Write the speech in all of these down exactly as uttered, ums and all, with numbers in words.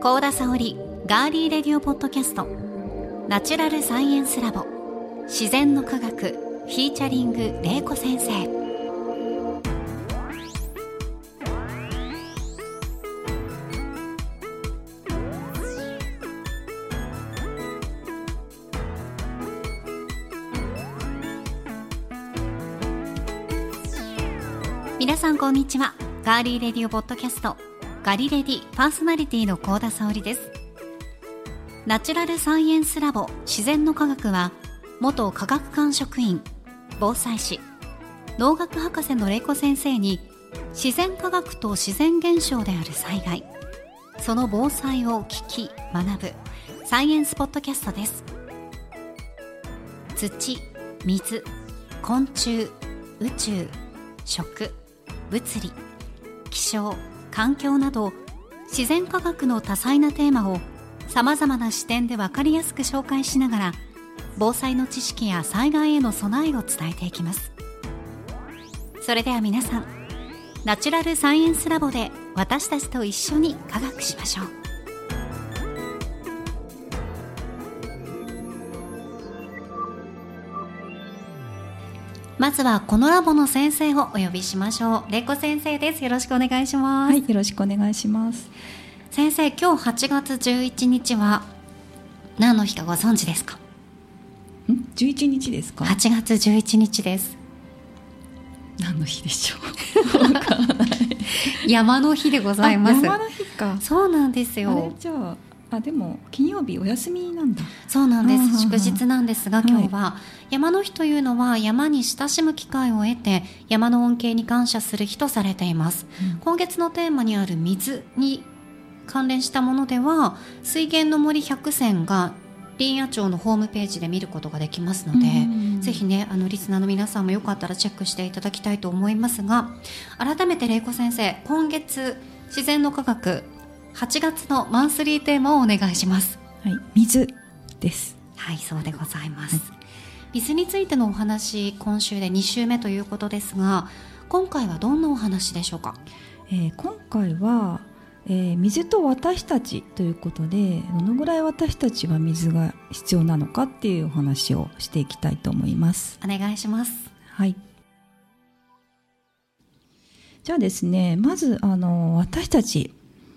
香田沙織ガーリーレディオポッドキャストナチュラルサイエンスラボ自然の科学フィーチャリング玲子先生。皆さんこんにちは。ガーリーレディオポッドキャストガリレディパーソナリティの香田沙織です。ナチュラルサイエンスラボ自然の科学は元科学館職員、防災士、農学博士の玲子先生に自然科学と自然現象である災害、その防災を聞き学ぶサイエンスポッドキャストです。土、水、昆虫、宇宙、食、物理、気象、環境など自然科学の多彩なテーマをさまざまな視点で分かりやすく紹介しながら防災の知識や災害への備えを伝えていきます。それでは皆さん、ナチュラルサイエンスラボで私たちと一緒に科学しましょう。まずはこのラボの先生をお呼びしましょう。玲子先生です。よろしくお願いします。はい、よろしくお願いします。先生、今日はちがつじゅういちにちは何の日かご存知ですか？んじゅういちにちですか？はちがつじゅういちにちです。何の日でしょう？わからない。山の日でございます。山の日か。そうなんですよ。あれじゃああでも金曜日お休みなんだ。そうなんです。祝日なんですが、今日は、はい、山の日というのは山に親しむ機会を得て山の恩恵に感謝する日とされています、うん、今月のテーマにある水に関連したものでは水源の森百選が林野庁のホームページで見ることができますので、ぜひね、あのリスナーの皆さんもよかったらチェックしていただきたいと思いますが、改めて玲子先生、今月自然の科学はちがつのマンスリーテーマをお願いします。はい、水です。はい、そうでございます、はい。水についてのお話、今週でにしゅうめということですが、今回はどんなお話でしょうか？えー、今回は、えー、水と私たちということで、どのぐらい私たちは水が必要なのかっていうお話をしていきたいと思います。お願いします。はい。じゃあですね、まずあの私たち。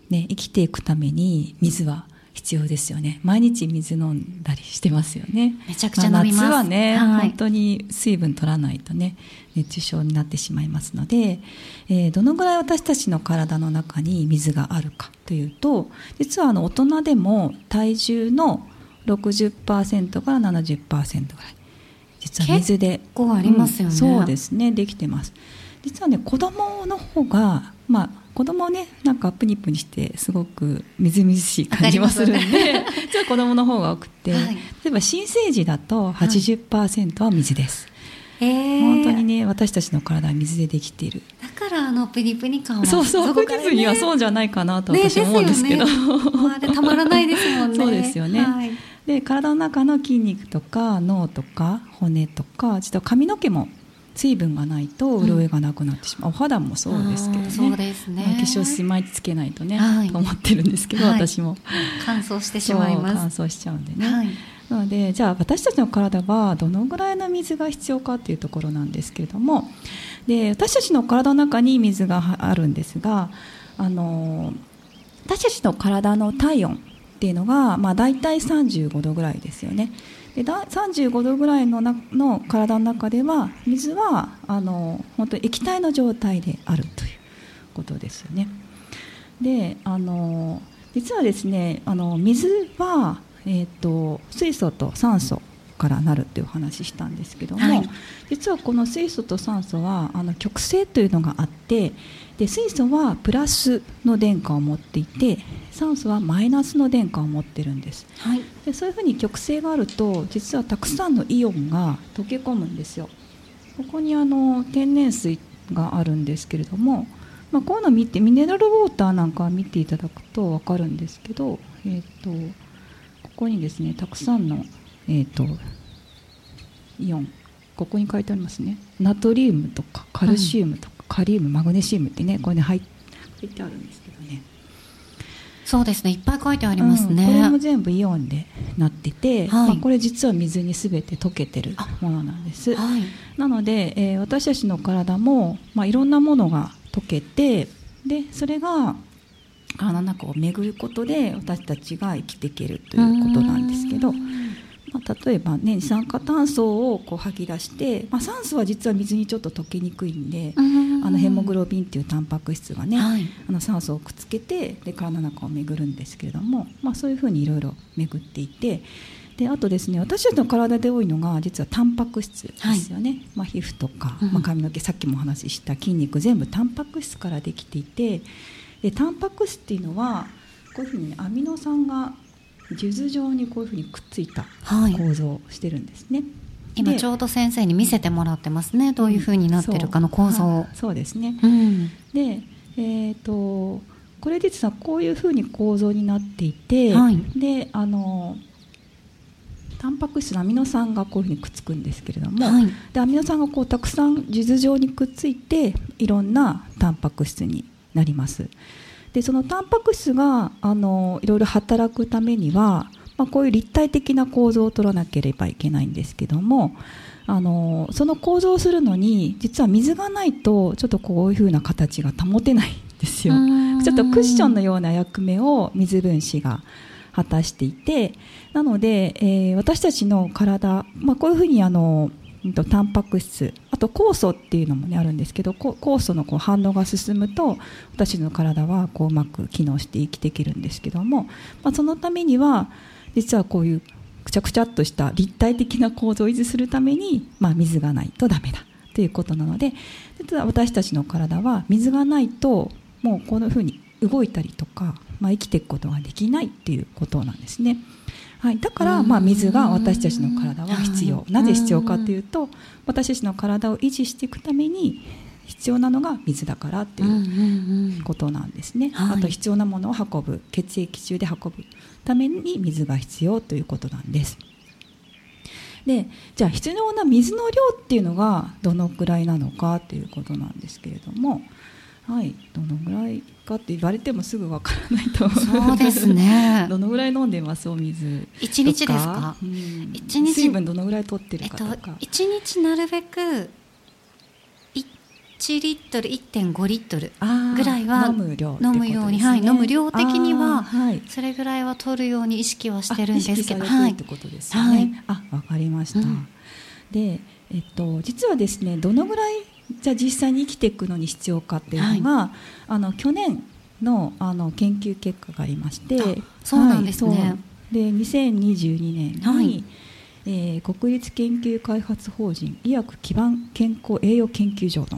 ね、生きていくために水は必要ですよね。毎日水飲んだりしてますよね。めちゃくちゃ飲みます、まあ、夏はね、はい、本当に水分取らないとね、熱中症になってしまいますので、えー、どのぐらい私たちの体の中に水があるかというと、実はあの大人でも体重の ろくじゅっパーセント から ななじゅっパーセント ぐらい実は水で結構ありますよね、うん、そうですね、できてます。実はね、子供の方がまあ子供をね、なんかプニプニしてすごくみずみずしい感じもするんで、ね、じゃあ子供の方が多くて、はい、例えば新生児だと はちじゅっパーセント は水です、はい、えー、本当にね、私たちの体は水でできている。だからあのプニプニ感はそうそう、そこからね、プニプニはそうじゃないかなと私は思うんですけど、ね、ですよね、あれたまらないですもんね。そうですよね、はい、で体の中の筋肉とか脳とか骨とか、実は髪の毛も水分がないと潤いがなくなってしまう、うん、お肌もそうですけど ね, そうですね、まあ、化粧水毎日つけないとね、はい、と思ってるんですけど、はい、私も乾燥してしまいます。乾燥しちゃうんでね、はい、なのでじゃあ私たちの体はどのぐらいの水が必要かというところなんですけれども、で私たちの体の中に水があるんですが、あの私たちの体の体温っていうのが、まあ、大体さんじゅうごどぐらいですよね。でさんじゅうごどぐらい の, なの体の中では水はあの本当に液体の状態であるということですよね。であの実はですね、あの水は、えー、と水素と酸素からなるという話したんですけども、はい、実はこの水素と酸素はあの極性というのがあって、で水素はプラスの電荷を持っていて、酸素はマイナスの電荷を持ってるんです、はい、でそういうふうに極性があると実はたくさんのイオンが溶け込むんですよ。ここにあの天然水があるんですけれども、まあ、こういうのを見てミネラルウォーターなんか見ていただくと分かるんですけど、えっと、ここにですねたくさんの、えっと、イオン、ここに書いてありますね、ナトリウムとかカルシウムとか、うん、カリウム、マグネシウムってね、これね入ってあるんですけどね。そうですね、いっぱい書いてありますね、うん、これも全部イオンでなってて、はい、まあ、これ実は水に全て溶けてるものなんです、はい、なので、えー、私たちの体も、まあ、いろんなものが溶けて、でそれが体の中を巡ることで私たちが生きていけるということなんですけど、まあ、例えば、ね、二酸化炭素をこう吐き出して、まあ、酸素は実は水にちょっと溶けにくいんで、あのヘモグロビンっていうタンパク質がね、はい、あの酸素をくっつけてで体の中を巡るんですけれども、まあ、そういうふうにいろいろ巡っていて、であとですね、私たちの体で多いのが実はタンパク質ですよね、はい、まあ、皮膚とか、まあ、髪の毛、うん、さっきもお話しした筋肉全部タンパク質からできていて、でタンパク質っていうのはこういうふうに、ね、アミノ酸が数珠状にこういうふうにくっついた構造をしてるんですね、はい、今ちょうど先生に見せてもらってますね、どういうふうになってるかの構造を、うん、そう、はい、そうですね、うん、で、えーと、これ実はこういうふうに構造になっていて、はい、であのタンパク質のアミノ酸がこういうふうにくっつくんですけれども、はい、でアミノ酸がこうたくさん数珠状にくっついていろんなタンパク質になります。でそのタンパク質があのいろいろ働くためには、まあ、こういう立体的な構造を取らなければいけないんですけども、あのその構造をするのに実は水がないとちょっとこういうふうな形が保てないんですよ。ちょっとクッションのような役目を水分子が果たしていて、なので、えー、私たちの体、まあ、こういうふうにあのタンパク質、あと酵素っていうのも、ね、あるんですけど、酵素のこう反応が進むと私の体はこううまく機能して生きていけるんですけども、まあ、そのためには実はこういうくちゃくちゃっとした立体的な構造を維持するために、まあ、水がないとダメだということなので、実は私たちの体は水がないともうこのふうに動いたりとか、まあ、生きていくことができないっていうことなんですね。はい、だからまあ水が私たちの体は必要、なぜ必要かというと、私たちの体を維持していくために必要なのが水だからということなんですね、はい、あと必要なものを運ぶ、血液中で運ぶために水が必要ということなんです。でじゃあ必要な水の量っていうのがどのくらいなのかということなんですけれども、はい、どのぐらいかって言われてもすぐわからないと思そうですねどのぐらい飲んでますお水いちにちですか、うん、いちにち水分どのぐらい取ってるかとか、えっと、いちにちなるべくいちリットル いってんごリットルぐらいは飲む量ってことですね、飲むように、はい、飲む量的には、はい、それぐらいは取るように意識はしてるんですけど、意識されてるってことですよね、はい、あ、わかりました、うん、で、えっと、実はですね、どのぐらいじゃあ実際に生きていくのに必要かっていうのが、はい、あの去年 の, あの研究結果がありまして、そうなんですね、はい、でにせんにじゅうにねんに、はい、えー、国立研究開発法人医薬基盤健康栄養研究所の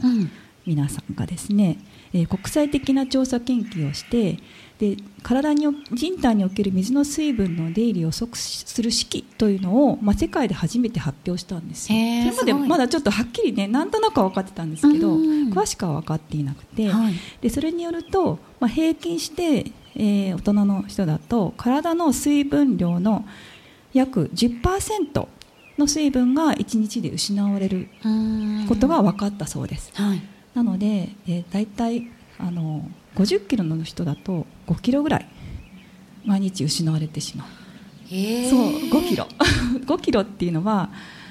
皆さんがですね、うん、えー、国際的な調査研究をして、で体に人体における水の水分の出入りを測する式というのを、まあ、世界で初めて発表したんですよ。それまでまだちょっとはっきりね、なんとなくは分かってたんですけど、詳しくは分かっていなくて、はい、でそれによると、まあ、平均して、えー、大人の人だと体の水分量の約 じゅっパーセント の水分がいちにちで失われることが分かったそうです、はい、なので、えー、だいたいあのごじゅっキロの人だとごキロぐらい毎日失われてしまう、えー、そうごキロごキロっていうのは、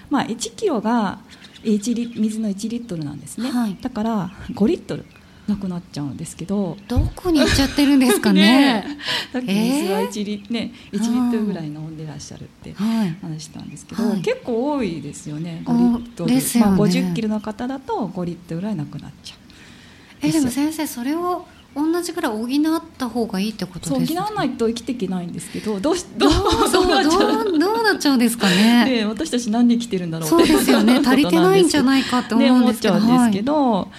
まあ、いちキロがいちリ水のいちリットルなんですね、はい、だからごリットルなくなっちゃうんですけど、どこに行っちゃってるんですか ね, ねさっき水はいちリットル、ね、いちリットルぐらい飲んでらっしゃるって話したんですけど、はい、結構多いですよね、ごリットルですよね、まあ、ごじゅっキロの方だとごリットルぐらいなくなっちゃう。えでも先生、それを同じくらい補った方がいいってことですね。そう、補わないと生きていけないんですけど、どうどうどうなっちゃうどうなっちゃうんですかね。で私たち何で生きてるんだろう。そうですよね。足りてないんじゃないかって思うんですけど、ね、思っちゃうんですけど、はい、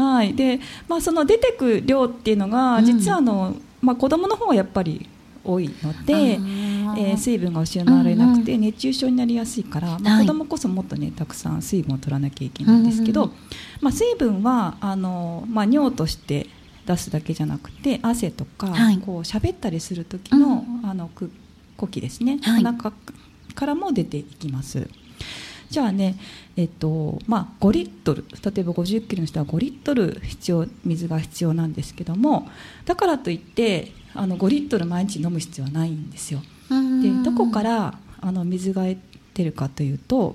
はい、で、まあその出てく量っていうのが実はあの、うん、まあ子供の方がやっぱり多いので。えー、水分が失われなくて熱中症になりやすいから、うんうん、まあ、子供こそもっと、ね、たくさん水分を取らなきゃいけないんですけど、はい、まあ、水分はあの、まあ、尿として出すだけじゃなくて汗とか、はい、こう喋ったりする時の、うん、あのく呼気ですね、はい、お腹からも出ていきます。じゃあね、えっとまあ、ごリットル、例えばごじゅっキロの人はごリットル必要水が必要なんですけども、だからといってあのごリットル毎日飲む必要はないんですよ。でどこからあの水が出るかというと、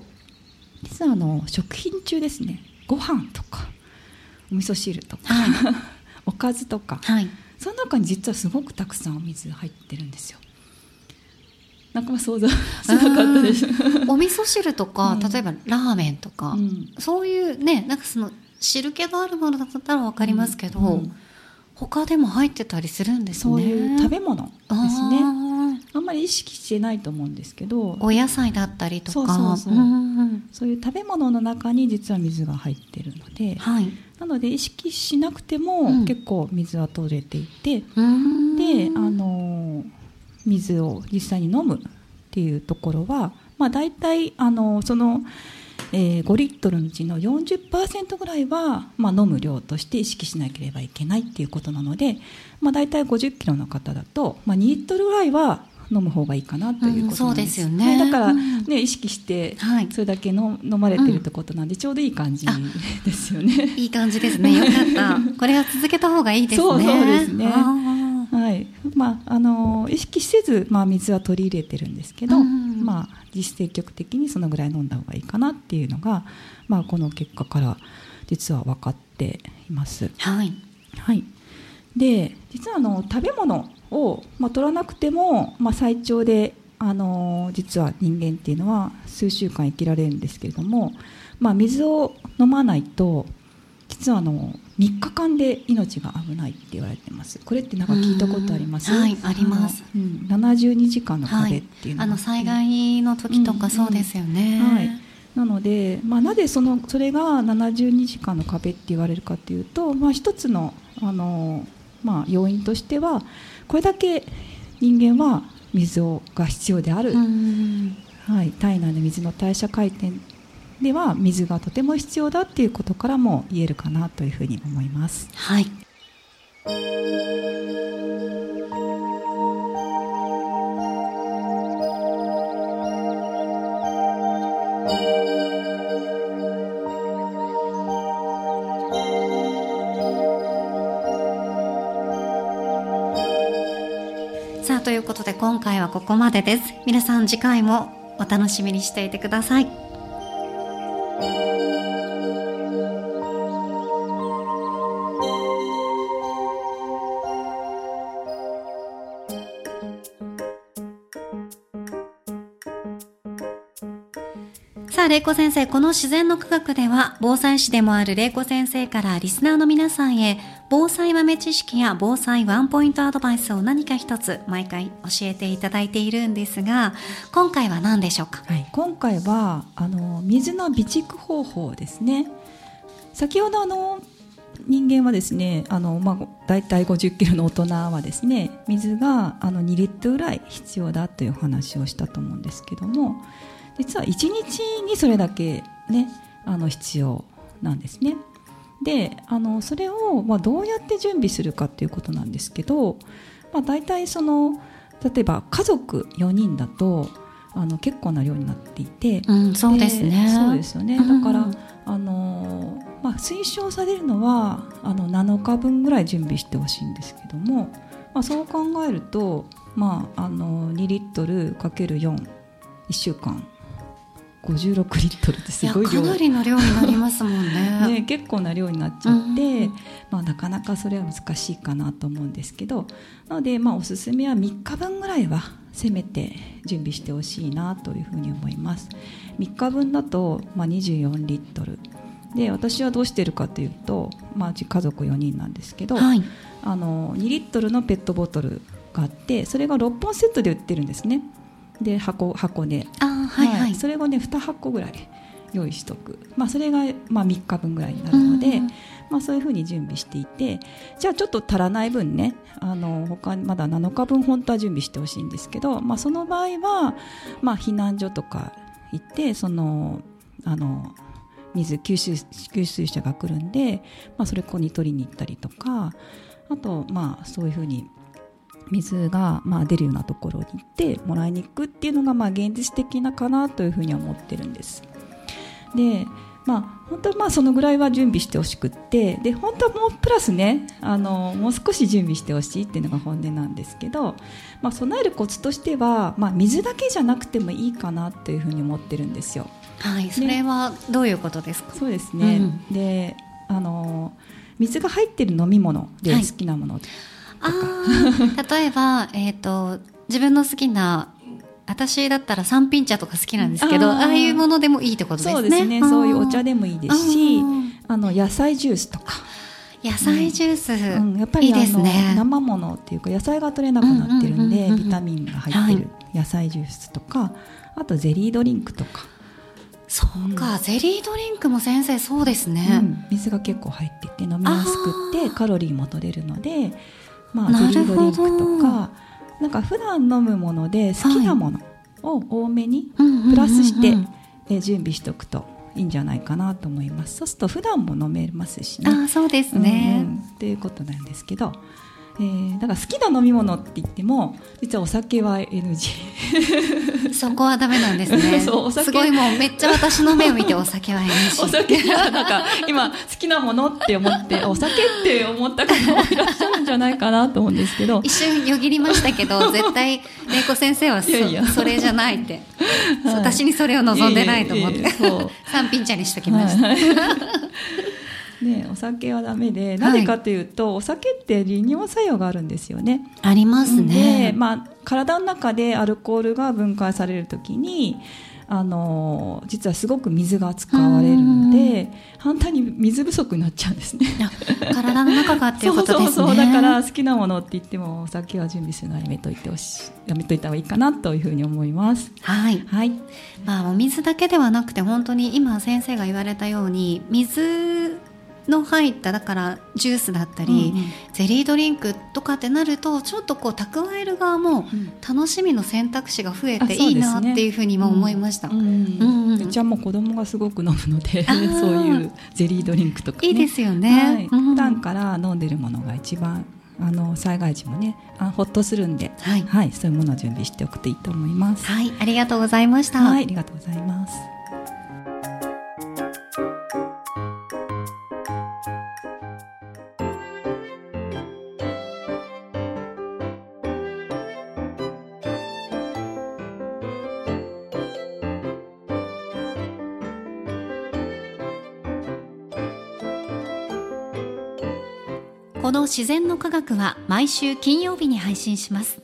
実はあの食品中ですね、ご飯とかお味噌汁とか、はい、おかずとか、はい、その中に実はすごくたくさんお水入ってるんですよ。なんか想像しなかったです。お味噌汁とか、うん、例えばラーメンとか、うん、そういうね、なんかその汁気があるものだったら分かりますけど、うんうん、他でも入ってたりするんですね。そういう食べ物ですね。あ, あんまり意識してないと思うんですけど、お野菜だったりとか、そうそうそう、うんうん、そういう食べ物の中に実は水が入ってるので、はい、なので意識しなくても結構水は取れていて、うん、で、あのー。水を実際に飲むっていうところは、まあ、大体あのその、えー、ごリットルのうちの よんじゅっパーセント ぐらいは、まあ、飲む量として意識しなければいけないっていうことなので、まあ、大体ごじゅっキロの方だと、まあ、にリットルぐらいは飲む方がいいかなということなんです、うん、そうですよね、はい、だから、ね、うん、意識してそれだけの、はい、飲まれてるってことなんで、ちょうどいい感じですよね、うん、いい感じですね、よかったこれは続けた方がいいですね。そう、そうですね、はい、まああのー、意識せず、まあ、水は取り入れてるんですけど、うん、まあ、実質積極的にそのぐらい飲んだ方がいいかなっていうのが、まあ、この結果から実は分かっています、はいはい、で実はあの食べ物を、まあ、取らなくても、まあ、最長で、あのー、実は人間っていうのは数週間生きられるんですけれども、まあ、水を飲まないと実はあのみっかかんで命が危ないって言われてます。これってなんか聞いたことあります？はい、あります、うん、ななじゅうにじかんの壁っていうのが、はい、あの災害の時とかそうですよね、うんうん、はい、なので、まあ、なぜそのそれがななじゅうにじかんの壁って言われるかというと、まあ、一つの、あの、まあ、要因としてはこれだけ人間は水が必要である、うん、はい、体内の水の代謝回転では水がとても必要だっていうことからも言えるかなというふうに思います。はい。さあ、ということで今回はここまでです。皆さん次回もお楽しみにしていてください。玲子先生、この自然の科学では防災士でもある玲子先生からリスナーの皆さんへ防災豆知識や防災ワンポイントアドバイスを何か一つ毎回教えていただいているんですが、今回は何でしょうか？はい、今回はあの水の備蓄方法ですね。先ほどあの人間はですね、あの、まあ、だいたいごじゅっキロの大人はですね、水があのにリットルぐらい必要だという話をしたと思うんですけども、実はいちにちにそれだけ、ね、あの必要なんですね。で、あのそれを、まあ、どうやって準備するかということなんですけど、まあ、大体その例えば家族よにんだとあの結構な量になっていて、うん、そうですね、そうですよね、だから、うん、あのまあ、推奨されるのはあのなのかぶんぐらい準備してほしいんですけども、まあ、そう考えると、まあ、あのにリットル ×よん いっしゅうかんごじゅうろくリットルってすごい量、いや、かなりの量になりますもんね, ね、結構な量になっちゃって、まあ、なかなかそれは難しいかなと思うんですけど、なので、まあ、おすすめはみっかぶんぐらいはせめて準備してほしいなというふうに思います。みっかぶんだと、まあ、にじゅうよんリットルで、私はどうしてるかというと、まあ、うち家族よにんなんですけど、はい、あのにリットルのペットボトルがあって、それがろっぽんセットで売ってるんですね。で 箱, 箱であ、はいはいはい、それを、ね、にはこぐらい用意しておく、まあ、それが、まあ、みっかぶんぐらいになるので、まあ、そういうふうに準備していて、じゃあちょっと足らない分ね、あの他まだなのかぶん本当は準備してほしいんですけど、まあ、その場合は、まあ、避難所とか行って、そのあの水給 水, 給水車が来るんで、まあ、それここに取りに行ったりとか、あと、まあ、そういうふうに水がまあ出るようなところに行ってもらいに行くっていうのがまあ現実的なかなというふうに思ってるんです。で、まあ、本当はまあそのぐらいは準備してほしくって、で本当はもうプラスね、あのもう少し準備してほしいっていうのが本音なんですけど、まあ、備えるコツとしては、まあ、水だけじゃなくてもいいかなというふうに思ってるんですよ。はい、それはどういうことですか？そうですね、うん、であの水が入ってる飲み物で好きなものとか、はい、あ例えば、えーと、自分の好きな、私だったら三品茶とか好きなんですけど、ああいうものでもいいってことですね。そうですね、そういうお茶でもいいですし、あの野菜ジュースとか、野菜ジュース、うんうん、やっぱりあのいいですね、生ものっていうか野菜が取れなくなってるんでビタミンが入ってる野菜ジュースとか、はい、あとゼリードリンクとか。そうか、うん、ゼリードリンクも先生そうですね、うん、水が結構入ってて飲みやすくってカロリーも取れるので、まあ、ゼリードリンクとかなんか普段飲むもので好きなものを多めにプラスして準備しておくといいんじゃないかなと思います。そうすると普段も飲めますしね。あ、そうですね、うんうん、っていうことなんですけど、えー、だから好きな飲み物って言っても実はお酒は エヌジー そこはダメなんですね。そう、お酒すごい、もうめっちゃ私の目を見てお酒は エヌジー お酒はなんか今好きなものって思ってお酒って思った方もいらっしゃるんじゃないかなと思うんですけど一瞬よぎりましたけど絶対玲子先生は そ, いやいやそれじゃないって、はい、私にそれを望んでないと思って三品茶にしときました、はいね、お酒はダメで、なぜかというと、はい、お酒って利尿作用があるんですよね。ありますね。で、まあ、体の中でアルコールが分解されるときにあの実はすごく水が使われるので反対に水不足になっちゃうんですね。体の中がっていうことですね。そうそうそう、だから好きなものって言ってもお酒は準備するのはやめといてほしい、やめといた方がいいかなというふうに思います。はい、はい、まあ、お水だけではなくて本当に今先生が言われたように水の入っただからジュースだったり、うんうん、ゼリードリンクとかってなるとちょっとこう蓄える側も楽しみの選択肢が増えていいなっていうふうにも思いました。うちはもう子供がすごく飲むのでそういうゼリードリンクとか、ね、いいですよね、はい、普段から飲んでるものが一番あの災害時もねあほっとするんで、はいはい、そういうものを準備しておくといいと思います。はい、ありがとうございました。はい、ありがとうございます。この自然の科学は毎週金曜日に配信します。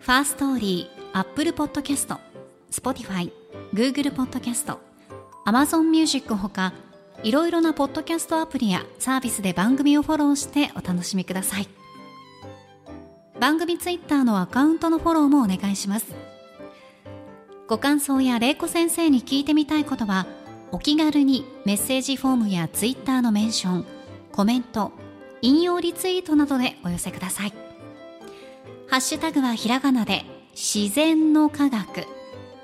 ファーストーリー、アップルポッドキャスト、スポティファイ、グーグルポッドキャスト、アマゾンミュージックほか、いろいろなポッドキャストアプリやサービスで番組をフォローしてお楽しみください。番組ツイッターのアカウントのフォローもお願いします。ご感想や玲子先生に聞いてみたいことは、お気軽にメッセージフォームやツイッターのメンション、コメント、引用リツイートなどでお寄せください。ハッシュタグはひらがなで自然の科学、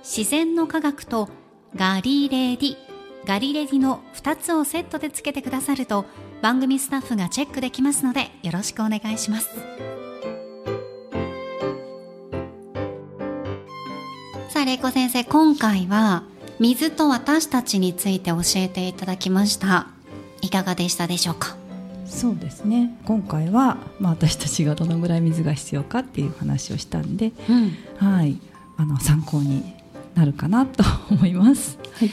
自然の科学とガリレディ、ガリレディのふたつをセットでつけてくださると番組スタッフがチェックできますのでよろしくお願いします。さあ玲子先生、今回は水と私たちについて教えていただきました。いかがでしたでしょうか？そうですね、今回は、まあ、私たちがどのぐらい水が必要かっていう話をしたんで、うん、はい、あの参考になるかなと思います、はい、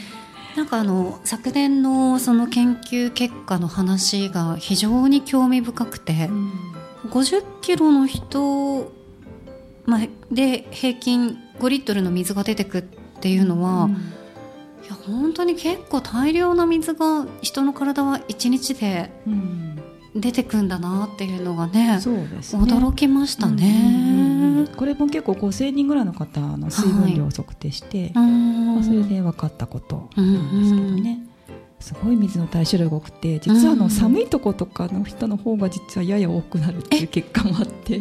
なんかあの昨年のその研究結果の話が非常に興味深くて、うん、ごじゅっキロの人、まあ、で平均ごリットルの水が出てくっていうのは、うん、いや本当に結構大量な水が人の体はいちにちで出てくんだなっていうのが ね,、うん、そうですね、驚きましたね、うんうんうん、これも結構ごせんにんぐらいの方の水分量を測定して、はい、まあ、それで分かったことなんですけどね、うんうん、すごい水の代謝量が多くて実はあの寒いとことかの人の方が実はやや多くなるっていう結果もあって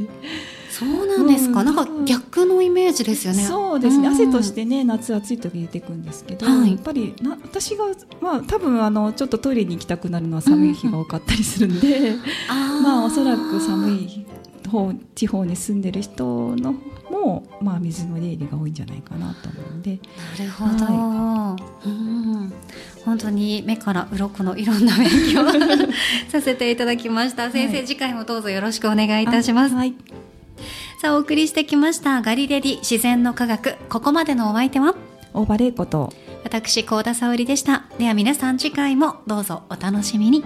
そうなんですか、うん、なんか逆のイメージですよね。そうですね、うん、汗としてね夏暑い時に出てくるんですけど、はい、やっぱりな私が、まあ、多分あのちょっとトイレに行きたくなるのは寒い日が多かったりするんで、うん、あまあおそらく寒い方地方に住んでる人のも、まあ、水の出入りが多いんじゃないかなと思うので。なるほど、はい、うん本当に目から鱗のいろんな勉強をさせていただきました先生、はい、次回もどうぞよろしくお願いいたします。はい、さあお送りしてきましたガリレディ自然の科学、ここまでのお相手は大場玲子と私香田沙織でした。では皆さん次回もどうぞお楽しみに。